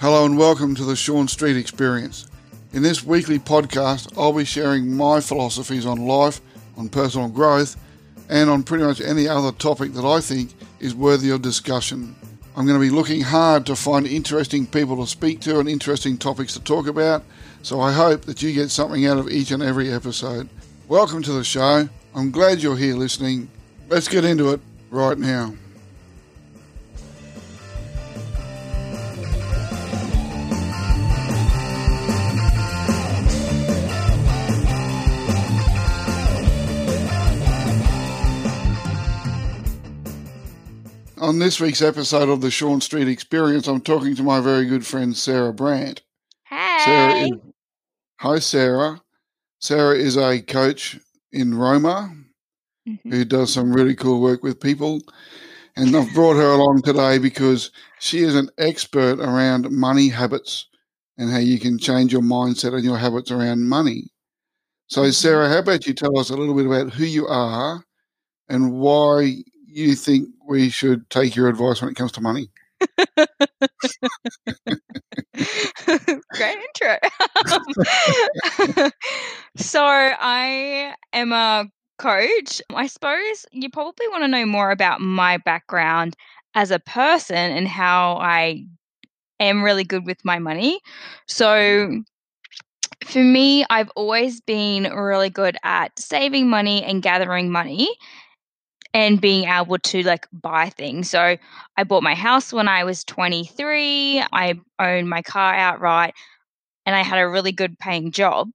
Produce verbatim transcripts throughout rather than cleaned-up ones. Hello and welcome to the Shawn Street Experience. In this weekly podcast, I'll be sharing my philosophies on life, on personal growth, and on pretty much any other topic that I think is worthy of discussion. I'm going to be looking hard to find interesting people to speak to and interesting topics to talk about, so I hope that you get something out of each and every episode. Welcome to the show. I'm glad you're here listening. Let's get into it right now. On this week's episode of the Shawn Street Experience, I'm talking to my very good friend, Sarah Brandt. Hi. Sarah is, hi, Sarah. Sarah is a coach in Roma mm-hmm. who does some really cool work with people. And I've brought her along today because she is an expert around money habits and how you can change your mindset and your habits around money. So, Sarah, how about you tell us a little bit about who you are and why you think we should take your advice when it comes to money? Great intro. So I am a coach. I suppose you probably want to know more about my background as a person and how I am really good with my money. So for me, I've always been really good at saving money and gathering money and being able to like buy things. So I bought my house when I was twenty-three. I owned my car outright and I had a really good paying job.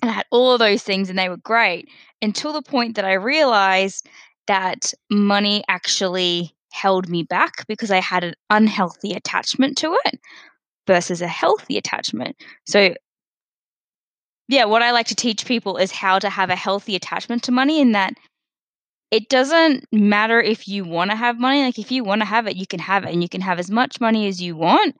And I had all of those things and they were great until the point that I realized that money actually held me back because I had an unhealthy attachment to it versus a healthy attachment. So yeah, what I like to teach people is how to have a healthy attachment to money, in that it doesn't matter if you want to have money. Like, if you want to have it, you can have it, and you can have as much money as you want,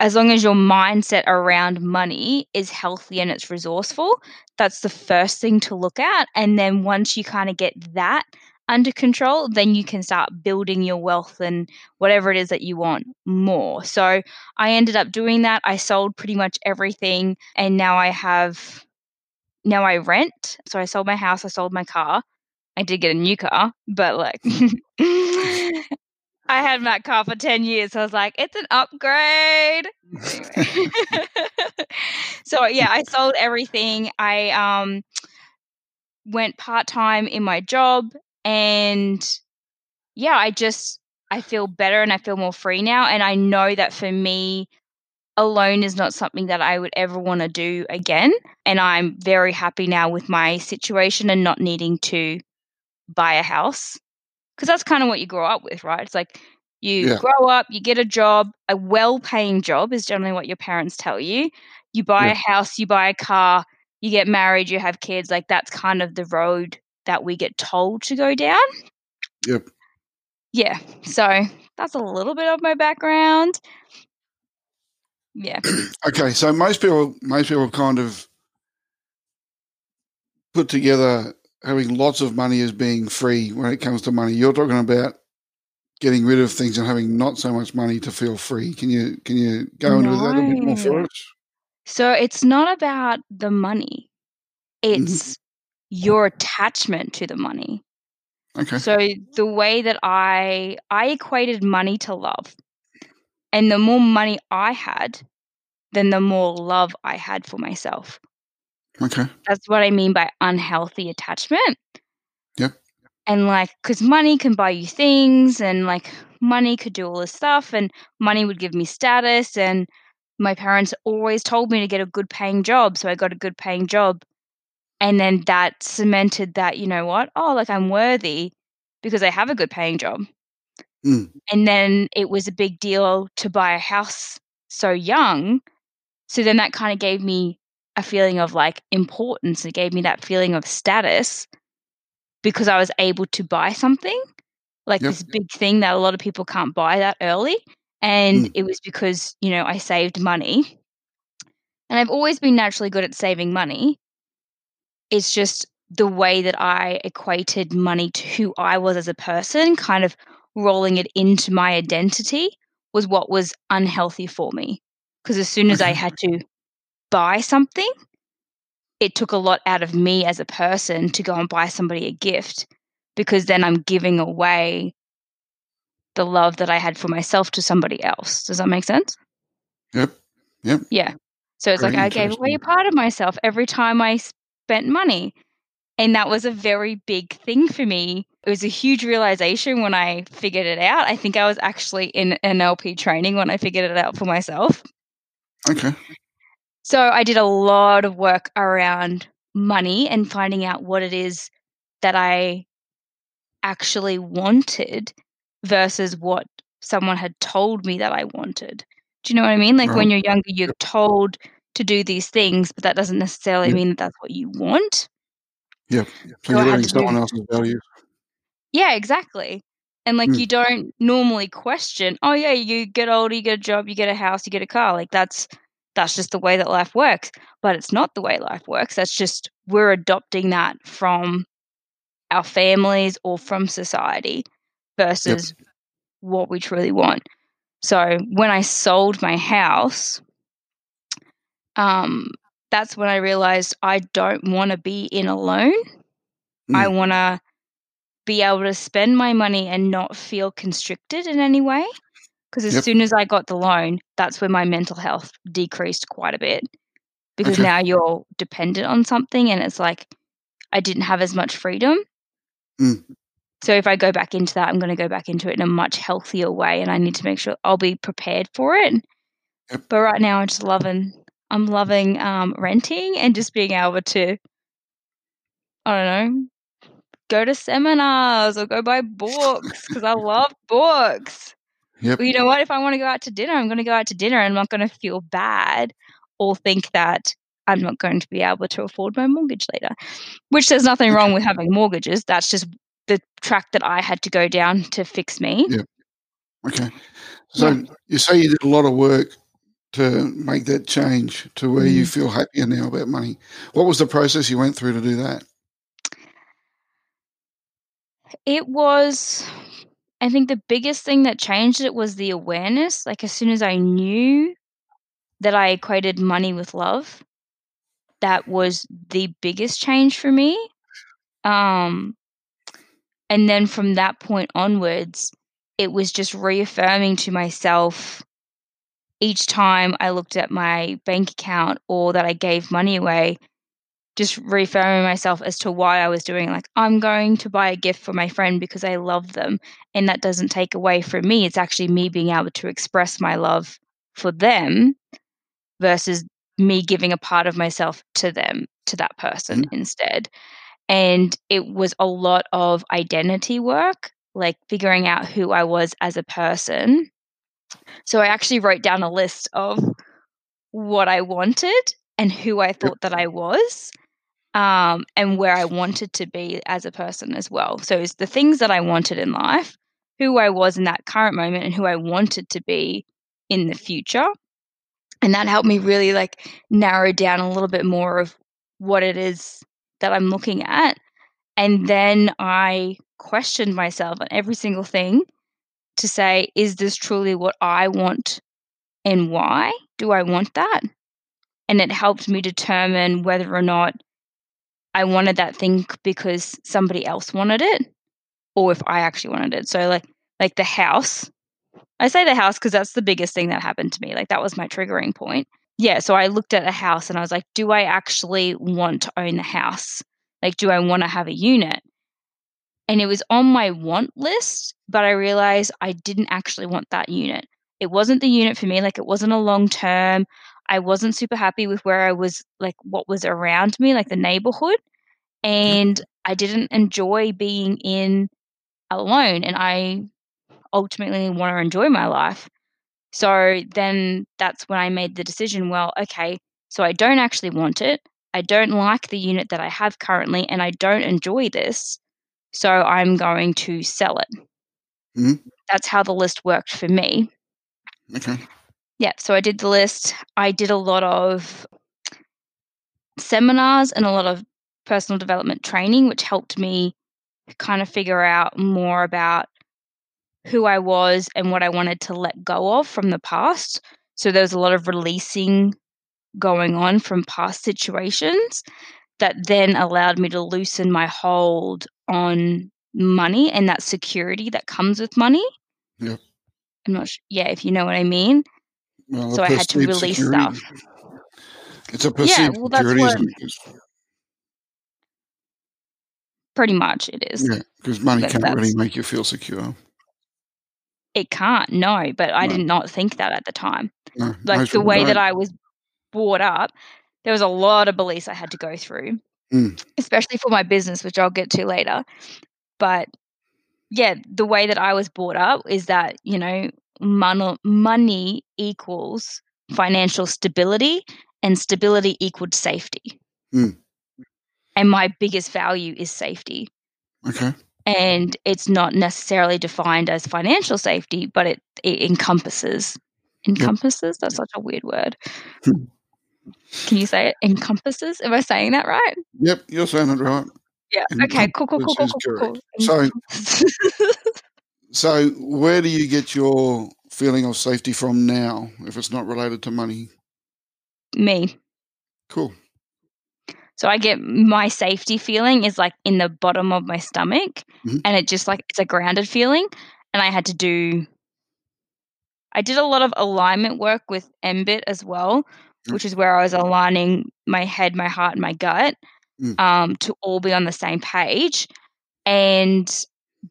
as long as your mindset around money is healthy and it's resourceful. That's the first thing to look at. And then once you kind of get that under control, then you can start building your wealth and whatever it is that you want more. So I ended up doing that. I sold pretty much everything, and now I have... Now I rent. So I sold my house, I sold my car. I did get a new car, but like I had that car for ten years. So I was like, it's an upgrade. Anyway. So yeah, I sold everything. I um, went part-time in my job, and yeah, I just, I feel better and I feel more free now. And I know that for me, alone is not something that I would ever want to do again. And I'm very happy now with my situation and not needing to buy a house, because that's kind of what you grow up with, right? It's like you yeah. grow up, you get a job, a well-paying job is generally what your parents tell you. You buy yeah. a house, you buy a car, you get married, you have kids. Like, that's kind of the road that we get told to go down. Yep. Yeah. So that's a little bit of my background. Yeah. Okay, so most people, most people kind of put together having lots of money as being free when it comes to money. You're talking about getting rid of things and having not so much money to feel free. Can you can you go into no. that a bit more for us? So it's not about the money; it's mm-hmm. your attachment to the money. Okay. So the way that I I equated money to love. And the more money I had, then the more love I had for myself. Okay. That's what I mean by unhealthy attachment. Yep. And like, because money can buy you things, and like money could do all this stuff, and money would give me status. And my parents always told me to get a good paying job. So I got a good paying job. And then that cemented that, you know what? Oh, like, I'm worthy because I have a good paying job. Mm. And then it was a big deal to buy a house so young. So then that kind of gave me a feeling of like importance. It gave me that feeling of status because I was able to buy something, like yep. this big thing that a lot of people can't buy that early. And mm. it was because, you know, I saved money. And I've always been naturally good at saving money. It's just the way that I equated money to who I was as a person, kind of rolling it into my identity, was what was unhealthy for me. Because as soon as I had to buy something, it took a lot out of me as a person to go and buy somebody a gift, because then I'm giving away the love that I had for myself to somebody else. Does that make sense? Yep. Yep. Yeah. So it's very like I gave away a part of myself every time I spent money. And that was a very big thing for me. It was a huge realization when I figured it out. I think I was actually in N L P training when I figured it out for myself. Okay. So I did a lot of work around money and finding out what it is that I actually wanted versus what someone had told me that I wanted. Do you know what I mean? Like, right. When you're younger, you're told to do these things, but that doesn't necessarily yeah. mean that that's what you want. Yeah. So, so you're learning someone do... else's values. Yeah, exactly. And like mm. you don't normally question, oh yeah, you get older, you get a job, you get a house, you get a car. Like that's that's just the way that life works. But it's not the way life works. That's just we're adopting that from our families or from society versus yep. what we truly want. So when I sold my house, um, that's when I realized I don't want to be in a loan. Mm. I want to be able to spend my money and not feel constricted in any way. Because as yep. soon as I got the loan, that's when my mental health decreased quite a bit. Because okay. now you're dependent on something and it's like I didn't have as much freedom. Mm. So if I go back into that, I'm going to go back into it in a much healthier way, and I need to make sure I'll be prepared for it. Yep. But right now I'm just loving, I'm loving um, renting and just being able to, I don't know, go to seminars or go buy books because I love books. Yep. Well, you know what? If I want to go out to dinner, I'm going to go out to dinner, and I'm not going to feel bad or think that I'm not going to be able to afford my mortgage later, which there's nothing wrong with having mortgages. That's just the track that I had to go down to fix me. Yeah. Okay. So yeah. you say you did a lot of work to make that change to where mm. you feel happier now about money. What was the process you went through to do that? It was, I think the biggest thing that changed it was the awareness. Like as soon as I knew that I equated money with love, that was the biggest change for me. Um, and then from that point onwards, it was just reaffirming to myself each time I looked at my bank account or that I gave money away, just reaffirming myself as to why I was doing it. Like, I'm going to buy a gift for my friend because I love them, and that doesn't take away from me. It's actually me being able to express my love for them versus me giving a part of myself to them, to that person mm-hmm. instead. And it was a lot of identity work, like figuring out who I was as a person. So I actually wrote down a list of what I wanted and who I thought that I was, um, and where I wanted to be as a person as well. So it's the things that I wanted in life, who I was in that current moment, and who I wanted to be in the future. And that helped me really like narrow down a little bit more of what it is that I'm looking at. And then I questioned myself on every single thing to say, is this truly what I want, and why do I want that? And it helped me determine whether or not I wanted that thing because somebody else wanted it or if I actually wanted it. So like like the house, I say the house because that's the biggest thing that happened to me. Like that was my triggering point. Yeah, so I looked at a house and I was like, do I actually want to own the house? Like, do I want to have a unit? And it was on my want list, but I realized I didn't actually want that unit. It wasn't the unit for me. Like it wasn't a long term. I wasn't super happy with where I was, like what was around me, like the neighborhood. And I didn't enjoy being in alone. And I ultimately want to enjoy my life. So then that's when I made the decision, well, okay, so I don't actually want it. I don't like the unit that I have currently, and I don't enjoy this. So I'm going to sell it. Mm-hmm. That's how the list worked for me. Okay. Yeah, so I did the list. I did a lot of seminars and a lot of personal development training, which helped me kind of figure out more about who I was and what I wanted to let go of from the past. So there was a lot of releasing going on from past situations that then allowed me to loosen my hold on money and that security that comes with money. Yeah. I'm not sure. Yeah, if you know what I mean. Well, so I had to release security. stuff. It's a perceived yeah, well, security. What, is pretty much it is. Yeah, because money but can't really make you feel secure. It can't, no, but I no. did not think that at the time. No, like the way right. that I was brought up, there was a lot of beliefs I had to go through, mm. especially for my business, which I'll get to later. But, yeah, the way that I was brought up is that, you know, mon- money equals financial stability and stability equals safety. Mm. And my biggest value is safety. Okay. And it's not necessarily defined as financial safety, but it, it encompasses. Encompasses? Yep. That's such a weird word. Can you say it? Encompasses? Am I saying that right? Yep, you're saying it right. Yeah. Okay, cool, cool, cool, cool, cool, cool. So, so where do you get your feeling of safety from now if it's not related to money? Me. Cool. So I get my safety feeling is like in the bottom of my stomach, mm-hmm. and it just like it's a grounded feeling. And I had to do, I did a lot of alignment work with MBit as well, mm. which is where I was aligning my head, my heart, and my gut mm. um, to all be on the same page, and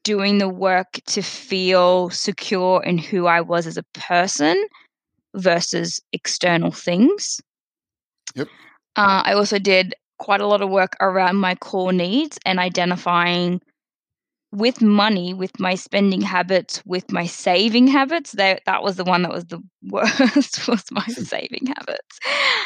doing the work to feel secure in who I was as a person versus external things. Yep. Uh, I also did quite a lot of work around my core needs and identifying with money, with my spending habits, with my saving habits. That, that was the one that was the worst, was my saving habits.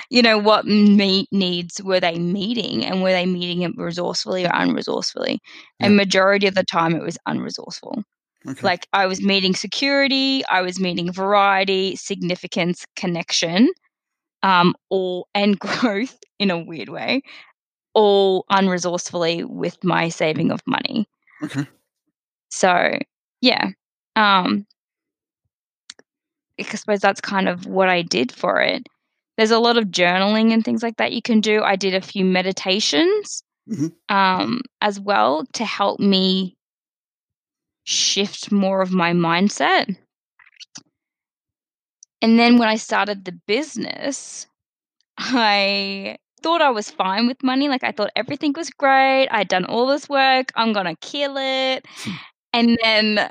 You know, what me- needs were they meeting, and were they meeting it resourcefully or unresourcefully? Yeah. And majority of the time it was unresourceful. Okay. Like I was meeting security, I was meeting variety, significance, connection, um, all and growth in a weird way, all unresourcefully with my saving of money. Okay. So, yeah. Um, I suppose that's kind of what I did for it. There's a lot of journaling and things like that you can do. I did a few meditations mm-hmm. um, as well to help me shift more of my mindset. And then when I started the business, I thought I was fine with money. Like I thought everything was great. I'd done all this work. I'm going to kill it. And then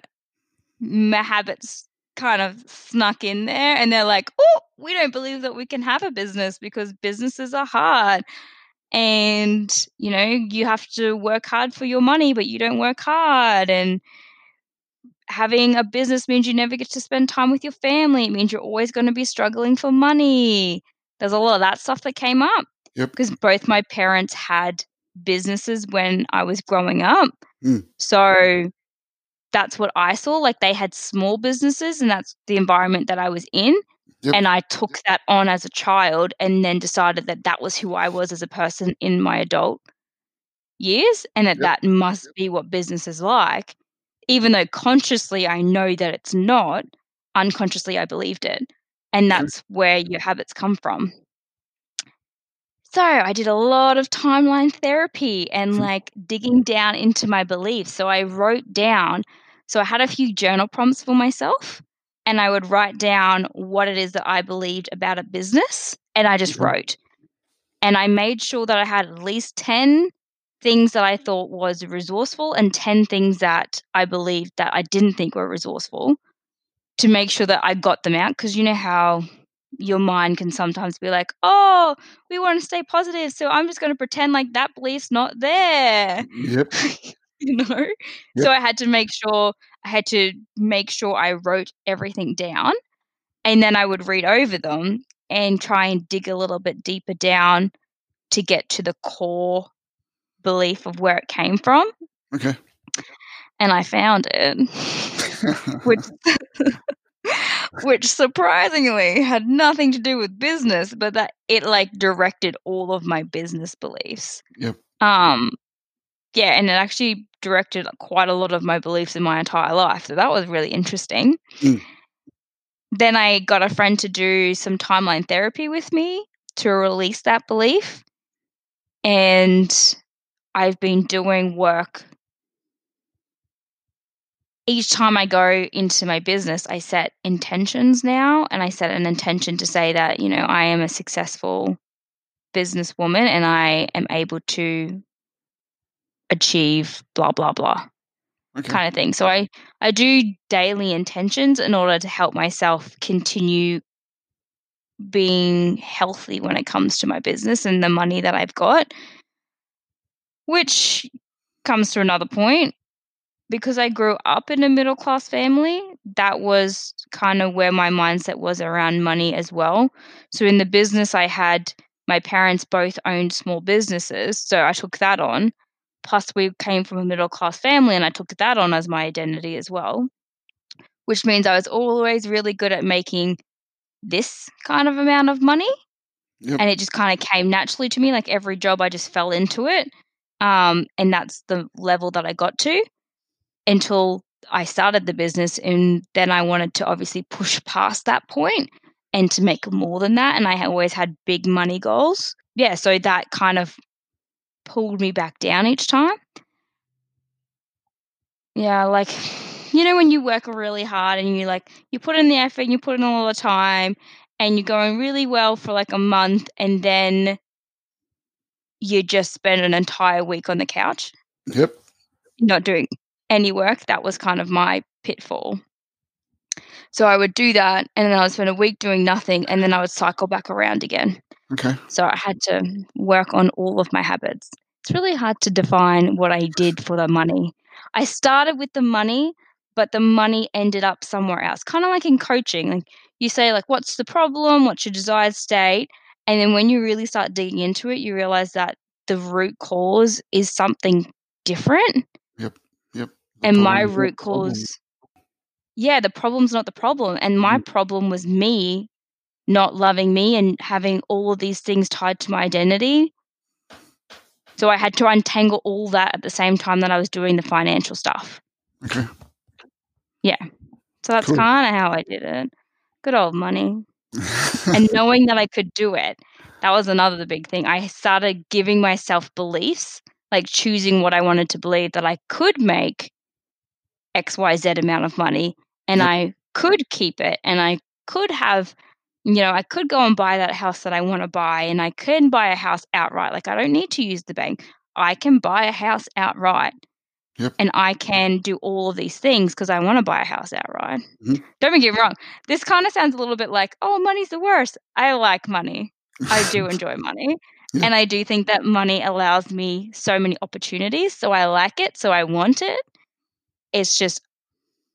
my habits kind of snuck in there and they're like, oh, we don't believe that we can have a business because businesses are hard. And, you know, you have to work hard for your money, but you don't work hard. And having a business means you never get to spend time with your family. It means you're always going to be struggling for money. There's a lot of that stuff that came up. Yep. Because both my parents had businesses when I was growing up. Mm. So that's what I saw. Like they had small businesses and that's the environment that I was in. Yep. And I took that on as a child and then decided that that was who I was as a person in my adult years and that yep. that must be what business is like. Even though consciously I know that it's not, unconsciously I believed it. And that's where your habits come from. So I did a lot of timeline therapy and like digging down into my beliefs. So I wrote down, so I had a few journal prompts for myself and I would write down what it is that I believed about a business and I just wrote. And I made sure that I had at least ten things that I thought was resourceful and ten things that I believed that I didn't think were resourceful to make sure that I got them out, because you know how your mind can sometimes be like, oh, we want to stay positive, so I'm just going to pretend like that belief's not there. Yep. You know? Yep. So I had to make sure I had to make sure I wrote everything down, and then I would read over them and try and dig a little bit deeper down to get to the core belief of where it came from. Okay. And I found it, which which surprisingly had nothing to do with business, but that it like directed all of my business beliefs. Yep. Um, yeah, and it actually directed quite a lot of my beliefs in my entire life. So that was really interesting. Mm. Then I got a friend to do some timeline therapy with me to release that belief. And I've been doing work. Each time I go into my business, I set intentions now, and I set an intention to say that, you know, I am a successful businesswoman and I am able to achieve blah, blah, blah okay. kind of thing. So I, I do daily intentions in order to help myself continue being healthy when it comes to my business and the money that I've got, which comes to another point. Because I grew up in a middle-class family, that was kind of where my mindset was around money as well. So in the business I had, my parents both owned small businesses, so I took that on. Plus we came from a middle-class family and I took that on as my identity as well, which means I was always really good at making this kind of amount of money. Yep. And it just kind of came naturally to me. Like every job I just fell into it, um, and that's the level that I got to. Until I started the business, and then I wanted to obviously push past that point and to make more than that. And I always had big money goals. Yeah, so that kind of pulled me back down each time. Yeah, like, you know, when you work really hard and you like, you put in the effort and you put in all the time and you're going really well for like a month, and then you just spend an entire week on the couch. Yep. Not doing any work. That was kind of my pitfall. So I would do that, and then I would spend a week doing nothing, and then I would cycle back around again. Okay. So I had to work on all of my habits. It's really hard to define what I did for the money. I started with the money, but the money ended up somewhere else. Kind of like in coaching, like you say, like, what's the problem? What's your desired state? And then when you really start digging into it, you realize that the root cause is something different. Yep. And my root cause, yeah, the problem's not the problem. And my problem was me not loving me and having all of these things tied to my identity. So I had to untangle all that at the same time that I was doing the financial stuff. Okay. Yeah. So that's cool. Kind of how I did it. Good old money. And knowing that I could do it, that was another big thing. I started giving myself beliefs, like choosing what I wanted to believe, that I could make X Y Z amount of money, and yep. I could keep it, and I could have, you know, I could go and buy that house that I want to buy, and I can buy a house outright. Like, I don't need to use the bank. I can buy a house outright, yep. and I can do all of these things because I want to buy a house outright. Mm-hmm. Don't get me wrong. This kind of sounds a little bit like, oh, money's the worst. I like money. I do enjoy money. Yeah. And I do think that money allows me so many opportunities. So I like it. So I want it. It's just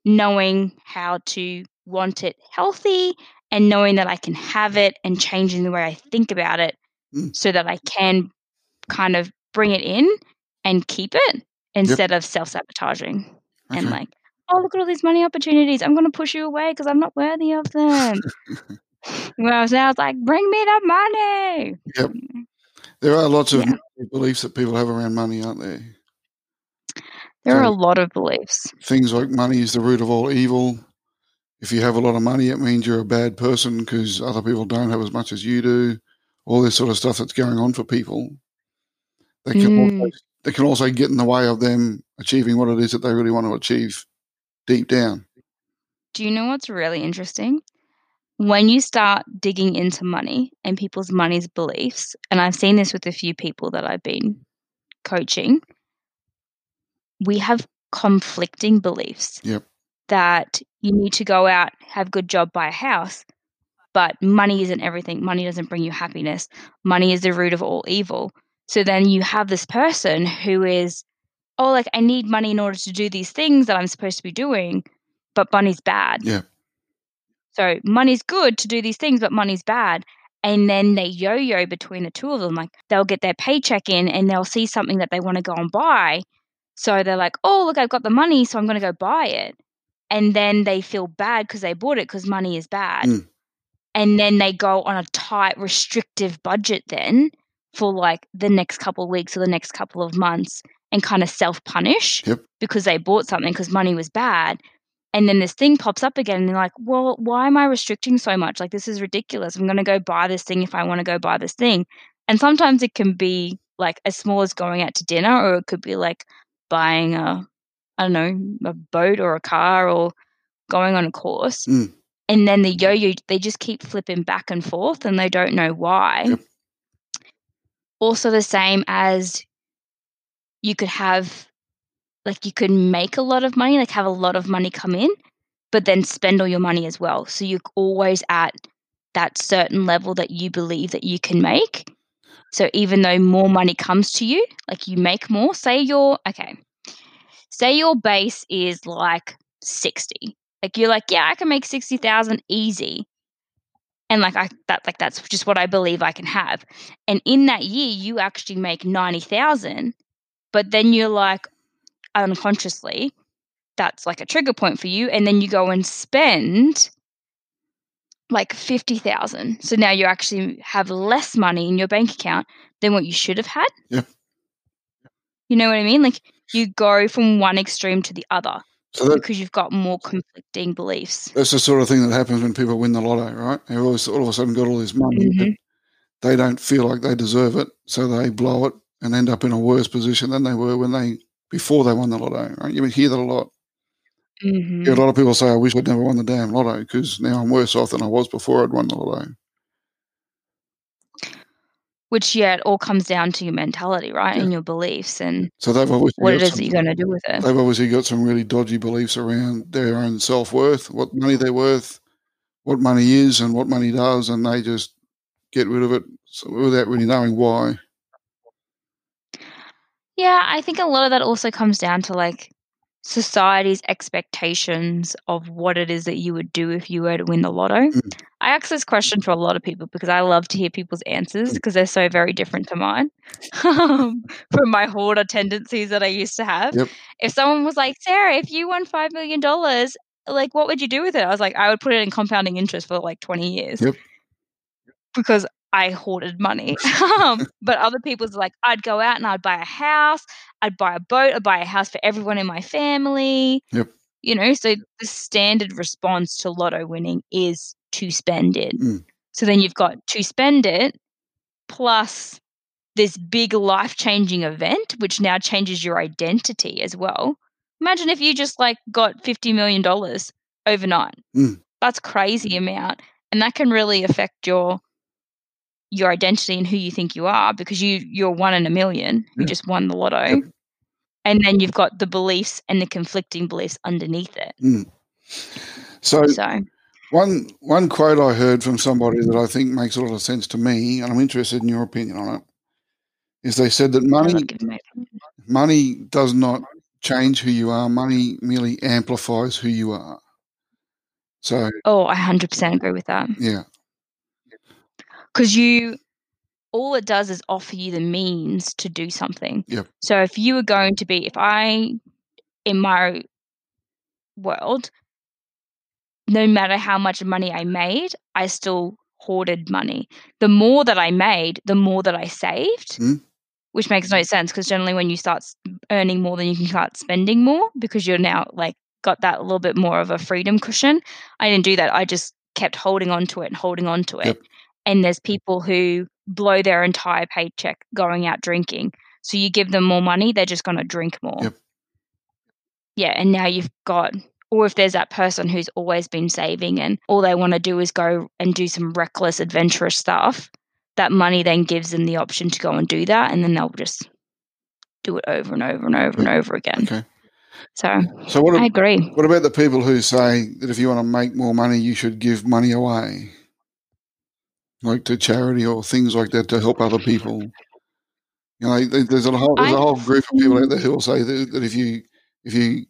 knowing how to want it healthy and knowing that I can have it and changing the way I think about it mm. so that I can kind of bring it in and keep it instead yep. of self-sabotaging okay. and like, oh, look at all these money opportunities. I'm going to push you away because I'm not worthy of them. Whereas now it's like, bring me that money. Yep. There are lots of yeah. beliefs that people have around money, aren't there? There so are a lot of beliefs. Things like money is the root of all evil. If you have a lot of money, it means you're a bad person because other people don't have as much as you do. All this sort of stuff that's going on for people. They can, mm. also, they can also get in the way of them achieving what it is that they really want to achieve deep down. Do you know what's really interesting? When you start digging into money and people's money's beliefs, and I've seen this with a few people that I've been coaching, we have conflicting beliefs yep. that you need to go out, have a good job, buy a house, but money isn't everything. Money doesn't bring you happiness. Money is the root of all evil. So then you have this person who is, oh, like, I need money in order to do these things that I'm supposed to be doing, but money's bad. Yeah. So money's good to do these things, but money's bad. And then they yo-yo between the two of them. Like, they'll get their paycheck in and they'll see something that they want to go and buy. So they're like, oh, look, I've got the money, so I'm going to go buy it. and then they feel bad because they bought it because money is bad. Mm. And then they go on a tight, restrictive budget then for like the next couple of weeks or the next couple of months and kind of self-punish yep. because they bought something because money was bad. And then this thing pops up again and they're like, well, why am I restricting so much? Like, this is ridiculous. I'm going to go buy this thing if I want to go buy this thing. And sometimes it can be like as small as going out to dinner, or it could be like buying a, I don't know, a boat or a car or going on a course. Mm. And then the yo-yo, they just keep flipping back and forth and they don't know why. Yep. Also the same as you could have, like you could make a lot of money, like have a lot of money come in, but then spend all your money as well. So you're always at that certain level that you believe that you can make. So even though more money comes to you, like you make more, say your, okay, say your base is like sixty. Like you're like, yeah, I can make sixty thousand easy. And like I that like that's just what I believe I can have. And in that year you actually make ninety thousand, but then you're like unconsciously that's like a trigger point for you, and then you go and spend like fifty thousand. So now you actually have less money in your bank account than what you should have had. Yeah. You know what I mean? Like you go from one extreme to the other. So that, because you've got more conflicting beliefs. That's the sort of thing that happens when people win the lotto, right? They've all, all of a sudden got all this money, mm-hmm. but they don't feel like they deserve it, so they blow it and end up in a worse position than they were when they before they won the lotto, right? You hear that a lot. Mm-hmm. You hear a lot of people say, I wish I'd never won the damn lotto because now I'm worse off than I was before I'd won the lotto. Which, yeah, it all comes down to your mentality, right, yeah. and your beliefs and so they've what it is some, that you're going to do with it. They've obviously got some really dodgy beliefs around their own self-worth, what money they're worth, what money is and what money does, and they just get rid of it without really knowing why. Yeah, I think a lot of that also comes down to, like, society's expectations of what it is that you would do if you were to win the lotto. Mm. I ask this question to a lot of people because I love to hear people's answers because they're so very different to mine from my hoarder tendencies that I used to have. Yep. If someone was like, Sarah, if you won five million dollars, like what would you do with it? I was like, I would put it in compounding interest for like twenty years yep. because I hoarded money. But other people's like, I'd go out and I'd buy a house, I'd buy a boat, I'd buy a house for everyone in my family. Yep. You know, so the standard response to lotto winning is to spend it. Mm. So then you've got to spend it plus this big life-changing event, which now changes your identity as well. Imagine if you just like got fifty million dollars overnight. Mm. That's crazy amount. And that can really affect your your identity and who you think you are because you, you're one in a million. You yeah. just won the lotto. Yep. And then you've got the beliefs and the conflicting beliefs underneath it. Mm. So, so one one quote I heard from somebody that I think makes a lot of sense to me, and I'm interested in your opinion on it, is they said that money money does not change who you are. Money merely amplifies who you are. So, oh, I one hundred percent agree with that. Yeah. Because you, all it does is offer you the means to do something. Yep. So if you were going to be, if I, in my world, no matter how much money I made, I still hoarded money. The more that I made, the more that I saved, mm. which makes no sense because generally when you start earning more, then you can start spending more because you're now like got that little bit more of a freedom cushion. I didn't do that. I just kept holding on to it and holding on to it. Yep. And there's people who blow their entire paycheck going out drinking. So you give them more money, they're just going to drink more. Yep. Yeah, and now you've got, or if there's that person who's always been saving and all they want to do is go and do some reckless, adventurous stuff, that money then gives them the option to go and do that, and then they'll just do it over and over and over and over again. Okay. So, so what I ab- agree. What about the people who say that if you want to make more money, you should give money away? Like to charity or things like that to help other people. You know, there's a whole there's a whole group of people out there who will say that if you if you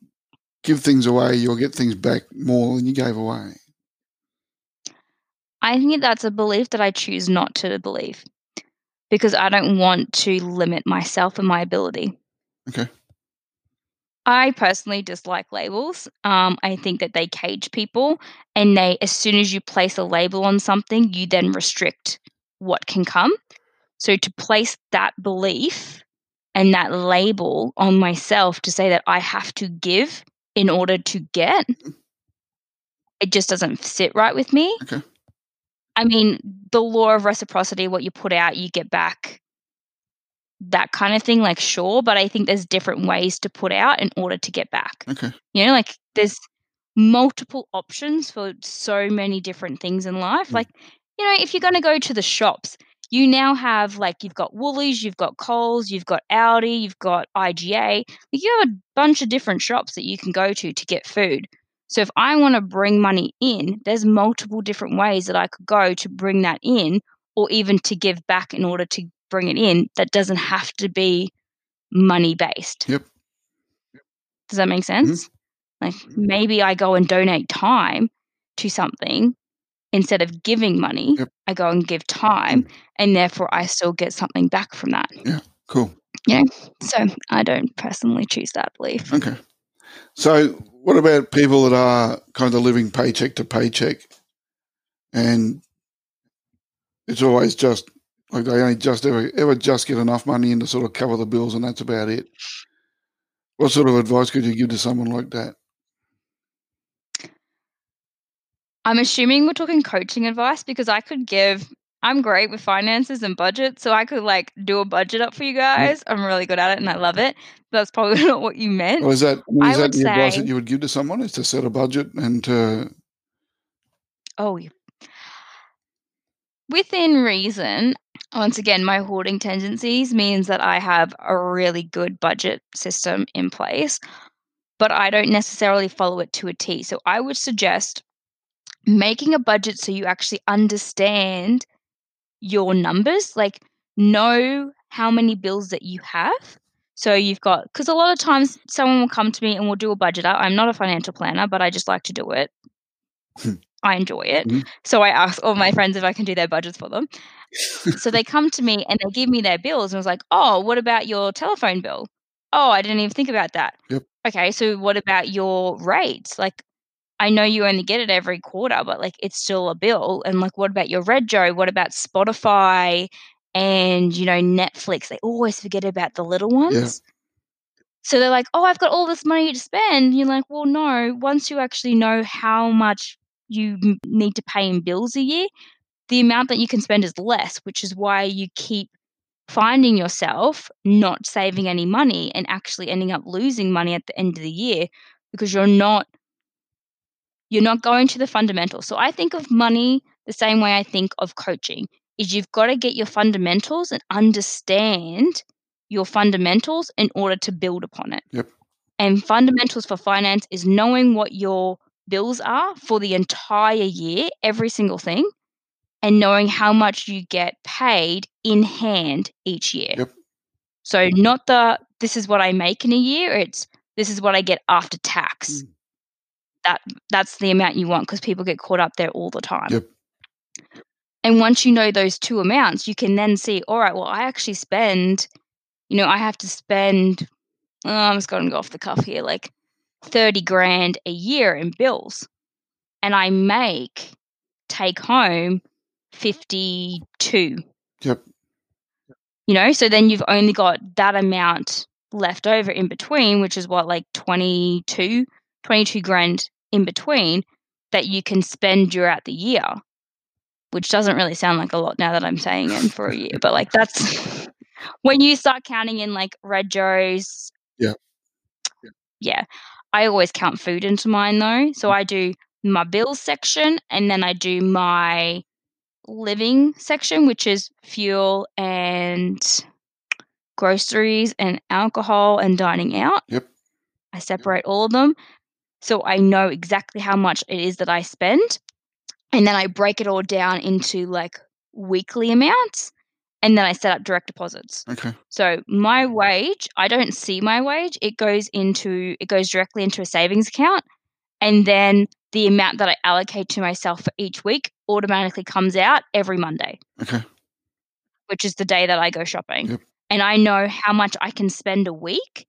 give things away, you'll get things back more than you gave away. I think that's a belief that I choose not to believe because I don't want to limit myself and my ability. Okay. I personally dislike labels. Um, I think that they cage people, and they, as soon as you place a label on something, you then restrict what can come. So to place that belief and that label on myself to say that I have to give in order to get, it just doesn't sit right with me. Okay. I mean, the law of reciprocity, what you put out, you get back, that kind of thing, like, sure, but I think there's different ways to put out in order to get back. Okay. You know, like, there's multiple options for so many different things in life. Mm. Like, you know, if you're going to go to the shops, you now have, like, you've got Woolies, you've got Coles, you've got Aldi, you've got I G A. Like, you have a bunch of different shops that you can go to to get food. So if I want to bring money in, there's multiple different ways that I could go to bring that in, or even to give back in order to bring it in, that doesn't have to be money based. Yep. Does that make sense? Mm-hmm. Like, maybe I go and donate time to something instead of giving money. Yep. I go and give time, and therefore I still get something back from that. Yeah, cool. Yeah. You know? So I don't personally choose that belief. Okay. So what about people that are kind of living paycheck to paycheck, and it's always just like they only just ever, ever just get enough money in to sort of cover the bills, and that's about it? What sort of advice could you give to someone like that? I'm assuming we're talking coaching advice, because I could give – I'm great with finances and budgets, so I could, like, do a budget up for you guys. Yeah. I'm really good at it and I love it. That's probably not what you meant. Well, is that, is that the say, advice that you would give to someone, is to set a budget and to – Oh, yeah. Within reason, once again, my hoarding tendencies means that I have a really good budget system in place, but I don't necessarily follow it to a T. So I would suggest making a budget so you actually understand your numbers, like, know how many bills that you have. So you've got, because a lot of times someone will come to me and we'll do a budget. I'm not a financial planner, but I just like to do it. I enjoy it. Mm-hmm. So I ask all my friends if I can do their budgets for them. So they come to me and they give me their bills, and I was like, oh, what about your telephone bill? Oh, I didn't even think about that. Yep. Okay, so what about your rates? Like, I know you only get it every quarter, but, like, it's still a bill. And, like, what about your Redjo? What about Spotify and, you know, Netflix? They always forget about the little ones. Yeah. So they're like, oh, I've got all this money to spend. And you're like, well, no, once you actually know how much you need to pay in bills a year, the amount that you can spend is less, which is why you keep finding yourself not saving any money and actually ending up losing money at the end of the year, because you're not you're not going to the fundamentals. So I think of money the same way I think of coaching, is you've got to get your fundamentals and understand your fundamentals in order to build upon it. Yep. And fundamentals for finance is knowing what your bills are for the entire year, every single thing, and knowing how much you get paid in hand each year. Yep. So not the, this is what I make in a year, it's this is what I get after tax. Mm. That That's the amount you want, because people get caught up there all the time. Yep. And once you know those two amounts, you can then see, all right, well, I actually spend, you know, I have to spend, oh, I'm just going to go off the cuff here, like, thirty grand a year in bills, and I make take home fifty-two. Yep. You know, so then you've only got that amount left over in between, which is what, like twenty-two, twenty-two grand in between that you can spend throughout the year, which doesn't really sound like a lot now that I'm saying it for a year, but, like, that's when you start counting in, like, Redjo's. Yeah. Yeah. I always count food into mine, though. So I do my bills section, and then I do my living section, which is fuel and groceries and alcohol and dining out. Yep. I separate all of them, so I know exactly how much it is that I spend, and then I break it all down into, like, weekly amounts. And then I set up direct deposits. Okay. So my wage, I don't see my wage. It goes into, it goes directly into a savings account. And then the amount that I allocate to myself for each week automatically comes out every Monday. Okay. Which is the day that I go shopping. Yep. And I know how much I can spend a week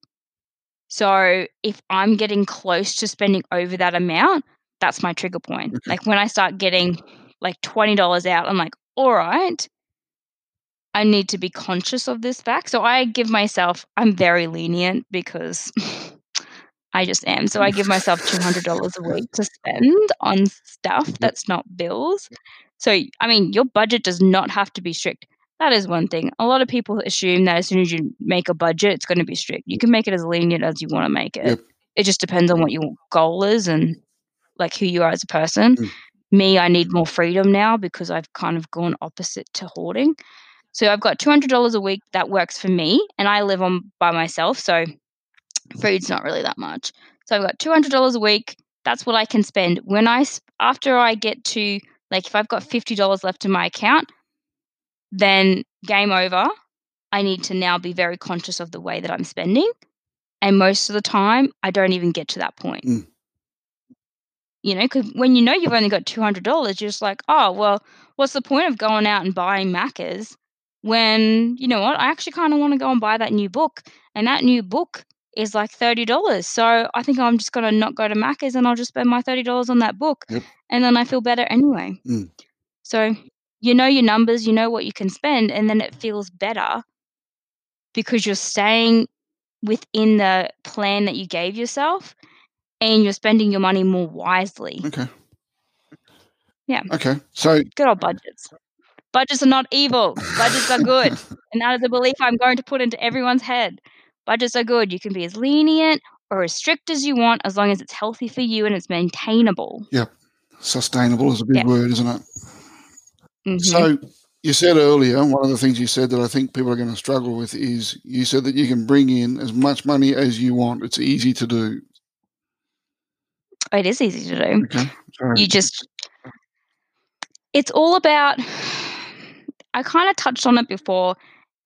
So if I'm getting close to spending over that amount, that's my trigger point. Like when I start getting like twenty dollars out, I'm like, all right, I need to be conscious of this fact. So I give myself, I'm very lenient because I just am. So I give myself two hundred dollars a week to spend on stuff that's not bills. So, I mean, your budget does not have to be strict. That is one thing. A lot of people assume that as soon as you make a budget, it's going to be strict. You can make it as lenient as you want to make it. Yep. It just depends on what your goal is and like who you are as a person. Mm. Me, I need more freedom now because I've kind of gone opposite to hoarding. So I've got two hundred dollars a week that works for me, and I live on by myself, so food's not really that much. So I've got two hundred dollars a week. That's what I can spend. When I after I get to like if I've got fifty dollars left in my account, then game over. I need to now be very conscious of the way that I'm spending, and most of the time I don't even get to that point. Mm. You know, because when you know you've only got two hundred dollars, you're just like, oh, well, what's the point of going out and buying Maccas when, you know what, I actually kind of want to go and buy that new book, and that new book is like thirty dollars. So I think I'm just going to not go to Maccas and I'll just spend my thirty dollars on that book. Yep. And then I feel better anyway. Mm. So you know your numbers, you know what you can spend, and then it feels better because you're staying within the plan that you gave yourself. And you're spending your money more wisely. Okay. Yeah. Okay. So good old budgets. Budgets are not evil. Budgets are good. And that is a belief I'm going to put into everyone's head. Budgets are good. You can be as lenient or as strict as you want as long as it's healthy for you and it's maintainable. Yeah. Sustainable is a big yeah. word, isn't it? Mm-hmm. So you said earlier, one of the things you said that I think people are going to struggle with is you said that you can bring in as much money as you want. It's easy to do. It is easy to do. Okay. You just, it's all about, I kind of touched on it before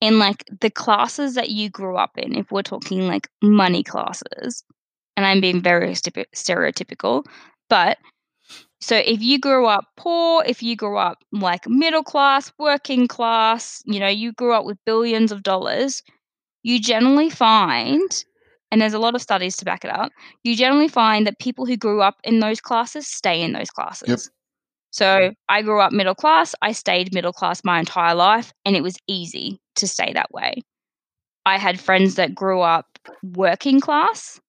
in like the classes that you grew up in, if we're talking like money classes, and I'm being very stereotypical, but so if you grew up poor, if you grew up like middle class, working class, you know, you grew up with billions of dollars, you generally find, and there's a lot of studies to back it up, you generally find that people who grew up in those classes stay in those classes. Yep. So I grew up middle class. I stayed middle class my entire life, and it was easy to stay that way. I had friends that grew up working class,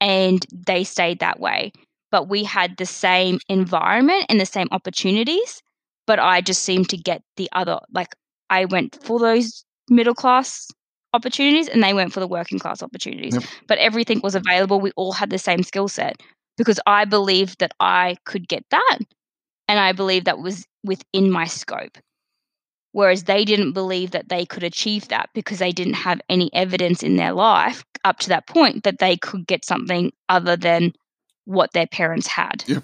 and they stayed that way. But we had the same environment and the same opportunities, but I just seemed to get the other. Like I went for those middle class opportunities and they went for the working class opportunities. Yep. But everything was available. We all had the same skill set because I believed that I could get that, and I believed that was within my scope. Whereas they didn't believe that they could achieve that because they didn't have any evidence in their life up to that point that they could get something other than what their parents had. Yep.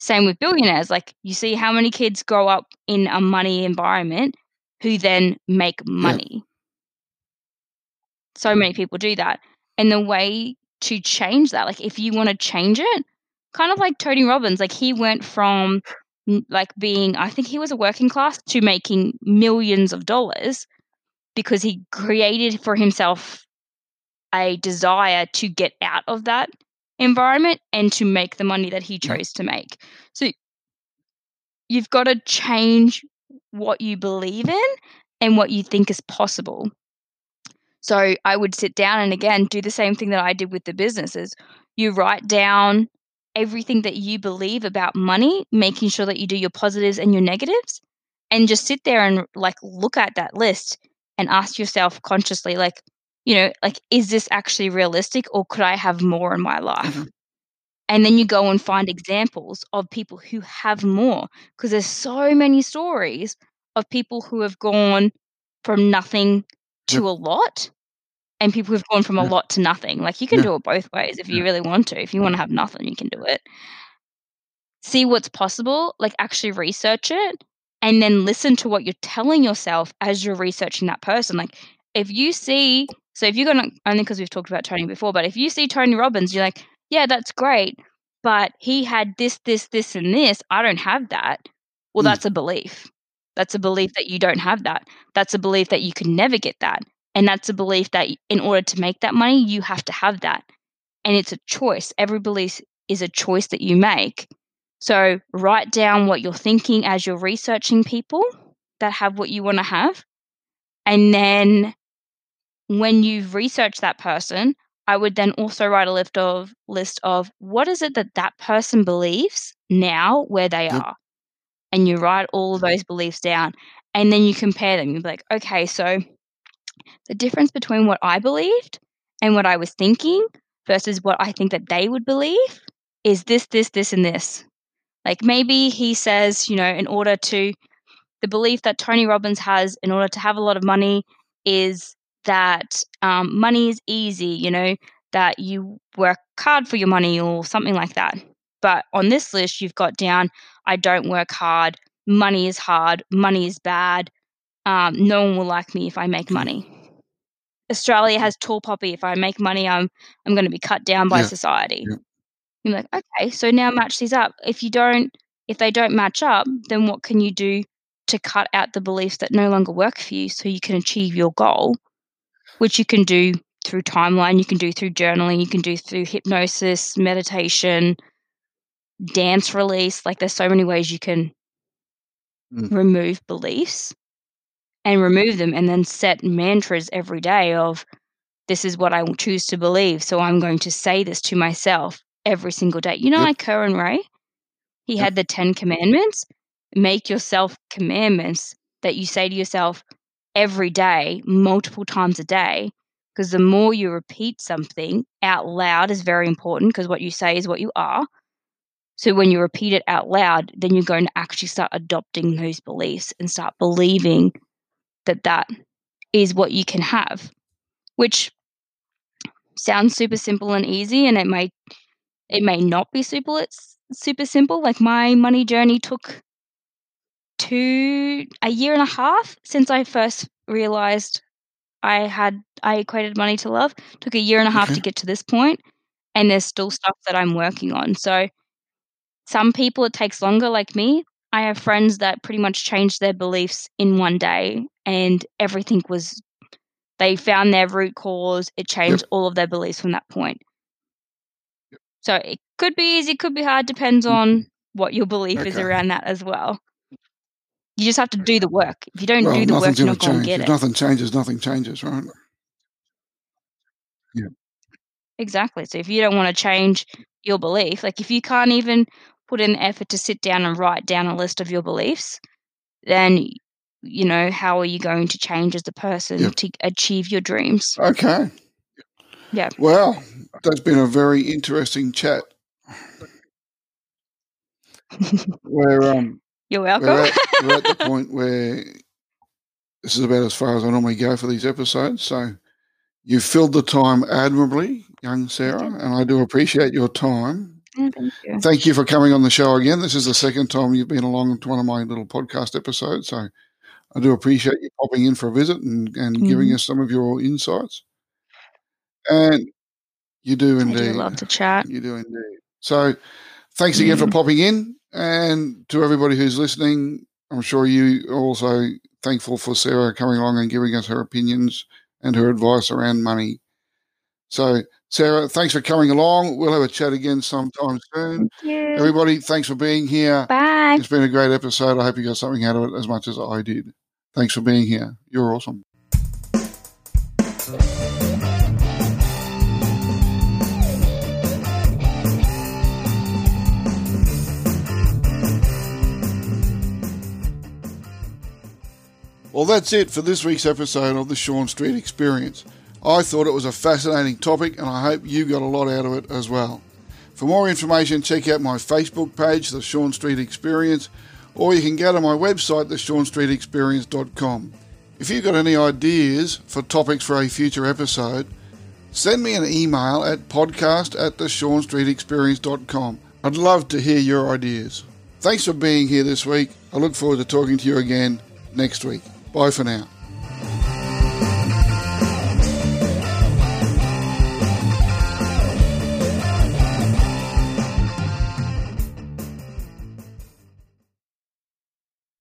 Same with billionaires. Like you see how many kids grow up in a money environment who then make money. Yep. So many people do that. And the way to change that, like if you want to change it, kind of like Tony Robbins, like he went from like being, I think he was a working class, to making millions of dollars because he created for himself a desire to get out of that environment and to make the money that he chose to make. So you've got to change what you believe in and what you think is possible. So I would sit down and, again, do the same thing that I did with the businesses. You write down everything that you believe about money, making sure that you do your positives and your negatives, and just sit there and, like, look at that list and ask yourself consciously, like, you know, like, is this actually realistic or could I have more in my life? Mm-hmm. And then you go and find examples of people who have more, because there's so many stories of people who have gone from nothing to a lot, and people who've gone from a lot to nothing. Like you can yeah. do it both ways if you yeah. really want to. If you want to have nothing, you can do it. See what's possible, like actually research it, and then listen to what you're telling yourself as you're researching that person. Like if you see, so if you're going to, only because we've talked about Tony before, but if you see Tony Robbins, you're like, yeah, that's great, but he had this, this, this, and this. I don't have that. Well, mm. that's a belief. That's a belief that you don't have that. That's a belief that you can never get that. And that's a belief that in order to make that money, you have to have that. And it's a choice. Every belief is a choice that you make. So write down what you're thinking as you're researching people that have what you want to have. And then when you've researched that person, I would then also write a list of, list of what is it that that person believes now where they are. And you write all of those beliefs down. And then you compare them. You'll be like, okay, so the difference between what I believed and what I was thinking versus what I think that they would believe is this, this, this, and this. Like maybe he says, you know, in order to, the belief that Tony Robbins has in order to have a lot of money is that um, money is easy, you know, that you work hard for your money or something like that. But on this list, you've got down, I don't work hard, money is hard, money is bad, um, no one will like me if I make money. Australia has tall poppy. If I make money, I'm I'm going to be cut down by yeah. society. Yeah. You're like, okay, so now match these up. If you don't, if they don't match up, then what can you do to cut out the beliefs that no longer work for you so you can achieve your goal, which you can do through timeline, you can do through journaling, you can do through hypnosis, meditation, dance release. Like there's so many ways you can mm. remove beliefs and remove them and then set mantras every day of this is what I will choose to believe. So I'm going to say this to myself every single day. You know, yep. like Curran Ray, he yep. had the ten commandments. Make yourself commandments that you say to yourself every day, multiple times a day, because the more you repeat something out loud is very important because what you say is what you are. So when you repeat it out loud, then you're going to actually start adopting those beliefs and start believing that that is what you can have, which sounds super simple and easy, and it may it may not be super it's super simple. Like my money journey took two a year and a half since I first realized I had I equated money to love. Took a year and a half okay. to get to this point, and there's still stuff that I'm working on. So some people it takes longer, like me. I have friends that pretty much changed their beliefs in one day and everything was, they found their root cause. It changed yep. all of their beliefs from that point. Yep. So it could be easy, could be hard, depends on what your belief okay. is around that as well. You just have to do the work. If you don't well, do the work, you're not going to get it. If nothing changes, nothing changes, right? Yeah. Exactly. So if you don't want to change your belief, like if you can't even put in the effort to sit down and write down a list of your beliefs, then, you know, how are you going to change as a person yep. to achieve your dreams? Okay. Yeah. Well, that's been a very interesting chat. We're, um, You're welcome. We're at, we're at the point where this is about as far as I normally go for these episodes. So you filled the time admirably, young Sarah, and I do appreciate your time. Thank you. Thank you for coming on the show again. This is the second time you've been along to one of my little podcast episodes, so I do appreciate you popping in for a visit and, and mm. giving us some of your insights. And you do indeed. I do love to chat. You do indeed. So thanks again mm. for popping in, and to everybody who's listening, I'm sure you are also thankful for Sarah coming along and giving us her opinions and her advice around money. So Sarah, thanks for coming along. We'll have a chat again sometime soon. Thank you. Everybody, thanks for being here. Bye. It's been a great episode. I hope you got something out of it as much as I did. Thanks for being here. You're awesome. Well, that's it for this week's episode of The Shawn Street Experience. I thought it was a fascinating topic, and I hope you got a lot out of it as well. For more information, check out my Facebook page, The Shawn Street Experience, or you can go to my website, the shawn street experience dot com. If you've got any ideas for topics for a future episode, send me an email at podcast at the shawn street experience dot com. I'd love to hear your ideas. Thanks for being here this week. I look forward to talking to you again next week. Bye for now.